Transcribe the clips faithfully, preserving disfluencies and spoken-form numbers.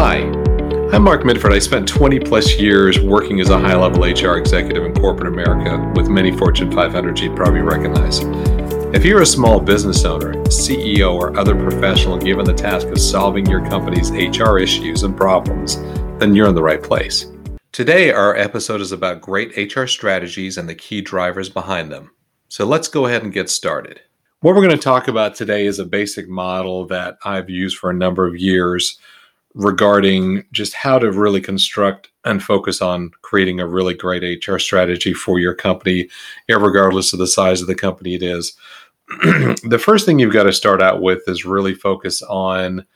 Hi, I'm Mark Mitford. I spent twenty plus years working as a high-level H R executive in corporate America with many Fortune five hundreds you'd probably recognize. If you're a small business owner, C E O, or other professional given the task of solving your company's H R issues and problems, then you're in the right place. Today, our episode is about great H R strategies and the key drivers behind them. So let's go ahead and get started. What we're going to talk about today is a basic model that I've used for a number of years regarding just how to really construct and focus on creating a really great H R strategy for your company, regardless of the size of the company it is. The first thing you've got to start out with is really focus on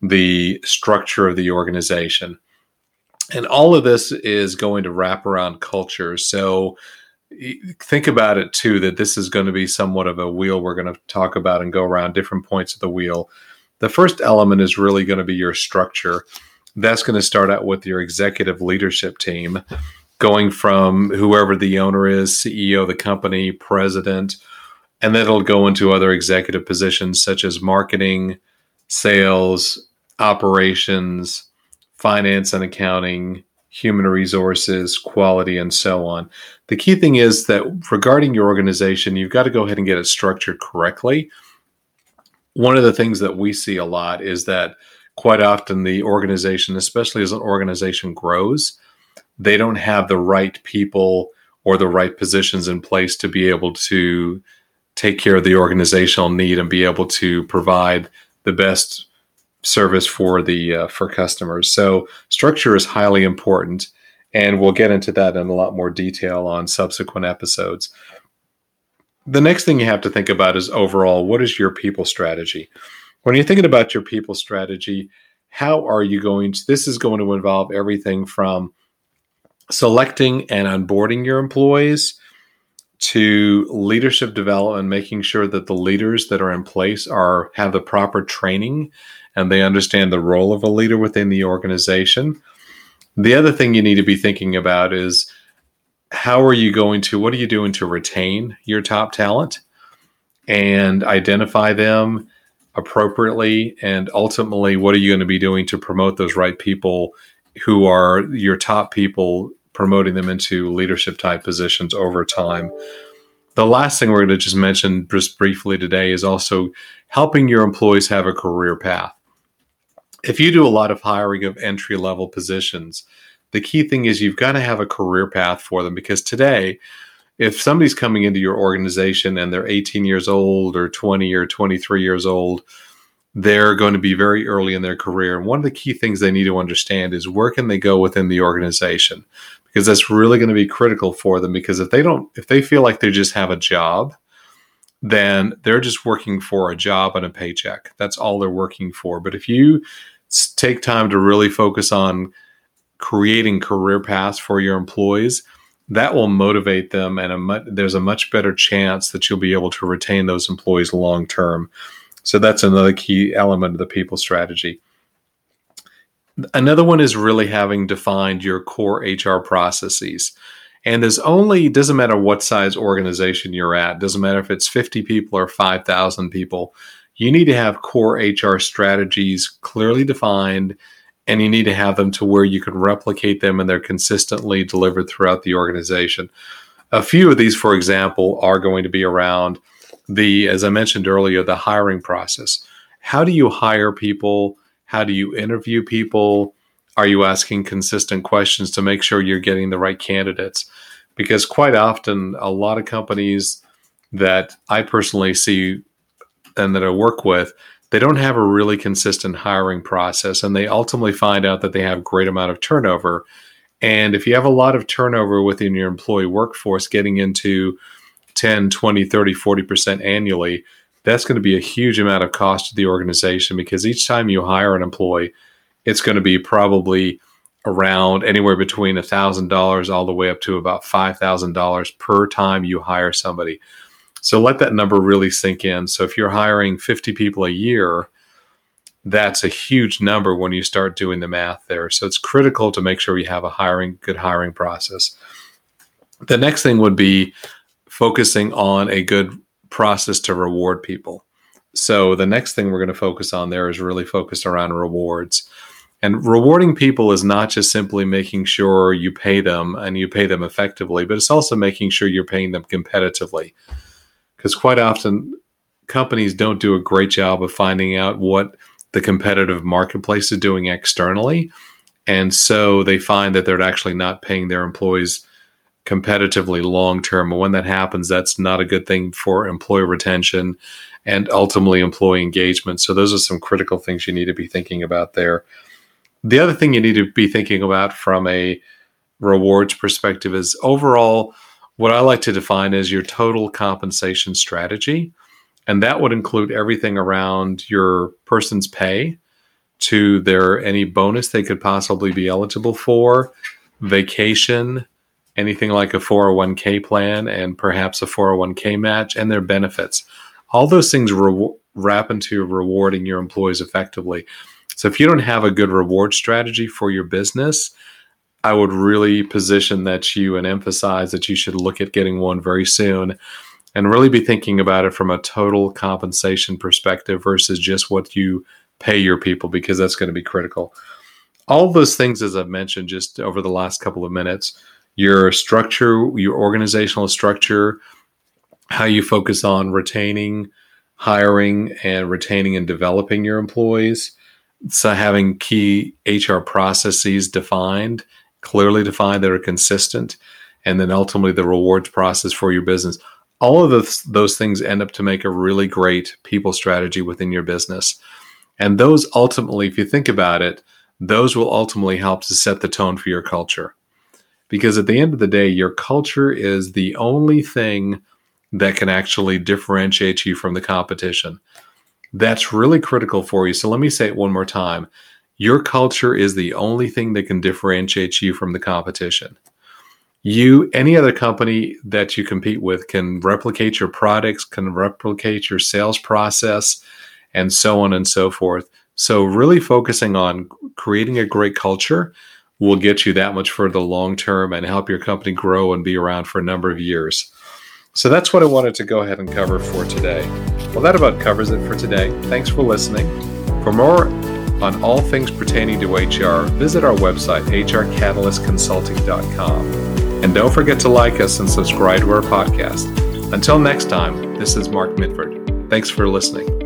the structure of the organization. And all of this is going to wrap around culture. So think about it too, that this is going to be somewhat of a wheel we're going to talk about and go around different points of the wheel. The first element is really going to be your structure. That's going to start out with your executive leadership team, going from whoever the owner is, C E O of the company, president, and then it'll go into other executive positions such as marketing, sales, operations, finance and accounting, human resources, quality, and so on. The key thing is that regarding your organization, you've got to go ahead and get it structured correctly. One of the things that we see a lot is that quite often the organization, especially as an organization grows, they don't have the right people or the right positions in place to be able to take care of the organizational need and be able to provide the best service for the uh, for customers. So structure is highly important, and we'll get into that in a lot more detail on subsequent episodes. The next thing you have to think about is overall, what is your people strategy? When you're thinking about your people strategy, how are you going to, this is going to involve everything from selecting and onboarding your employees to leadership development, making sure that the leaders that are in place are have the proper training and they understand the role of a leader within the organization. The other thing you need to be thinking about is how are you going to, what are you doing to retain your top talent and identify them appropriately? And ultimately, what are you going to be doing to promote those right people who are your top people, promoting them into leadership type positions over time? The last thing we're going to just mention just briefly today is also helping your employees have a career path. If you do a lot of hiring of entry level positions, the key thing is you've got to have a career path for them, because today, if somebody's coming into your organization and they're eighteen years old or twenty or twenty-three years old, they're going to be very early in their career. And one of the key things they need to understand is where can they go within the organization, because that's really going to be critical for them. Because if they don't, if they feel like they just have a job, then they're just working for a job and a paycheck. That's all they're working for. But if you take time to really focus on creating career paths for your employees, that will motivate them, and a mu- there's a much better chance that you'll be able to retain those employees long term. So that's another key element of the people strategy. Another one is really having defined your core H R processes. And there's only, doesn't matter what size organization you're at, doesn't matter if it's fifty people or five thousand people, you need to have core H R strategies clearly defined, and you need to have them to where you can replicate them and they're consistently delivered throughout the organization. A few of these, for example, are going to be around the, as I mentioned earlier, the hiring process. How do you hire people? How do you interview people? Are you asking consistent questions to make sure you're getting the right candidates? Because quite often, a lot of companies that I personally see and that I work with, they don't have a really consistent hiring process, and they ultimately find out that they have a great amount of turnover. And if you have a lot of turnover within your employee workforce, getting into ten, twenty, thirty, forty percent annually, that's going to be a huge amount of cost to the organization, because each time you hire an employee, it's going to be probably around anywhere between one thousand dollars all the way up to about five thousand dollars per time you hire somebody. So let that number really sink in. So if you're hiring fifty people a year, that's a huge number when you start doing the math there. So it's critical to make sure you have a hiring, good hiring process. The next thing would be focusing on a good process to reward people. So the next thing we're going to focus on there is really focused around rewards. And rewarding people is not just simply making sure you pay them and you pay them effectively, but it's also making sure you're paying them competitively. Because quite often, companies don't do a great job of finding out what the competitive marketplace is doing externally. And so they find that they're actually not paying their employees competitively long-term. And when that happens, that's not a good thing for employee retention and ultimately employee engagement. So those are some critical things you need to be thinking about there. The other thing you need to be thinking about from a rewards perspective is overall, what I like to define is your total compensation strategy. And that would include everything around your person's pay to their any bonus they could possibly be eligible for, vacation, anything like a four oh one k plan and perhaps a four oh one k match, and their benefits. All those things re- wrap into rewarding your employees effectively. So if you don't have a good reward strategy for your business, I would really position that you and emphasize that you should look at getting one very soon and really be thinking about it from a total compensation perspective versus just what you pay your people, because that's going to be critical. All those things, as I've mentioned just over the last couple of minutes, your structure, your organizational structure, how you focus on retaining, hiring, and retaining and developing your employees. So having key H R processes defined, clearly defined, that are consistent, and then ultimately the rewards process for your business. All of those, those things end up to make a really great people strategy within your business. And those ultimately, if you think about it, those will ultimately help to set the tone for your culture. Because at the end of the day, your culture is the only thing that can actually differentiate you from the competition. That's really critical for you. So let me say it one more time. Your culture is the only thing that can differentiate you from the competition. You, any other company that you compete with, can replicate your products, can replicate your sales process, and so on and so forth. So really focusing on creating a great culture will get you that much further long term and help your company grow and be around for a number of years. So that's what I wanted to go ahead and cover for today. Well, that about covers it for today. Thanks for listening. For more on all things pertaining to H R, visit our website, h r catalyst consulting dot com. And don't forget to like us and subscribe to our podcast. Until next time, this is Mark Mitford. Thanks for listening.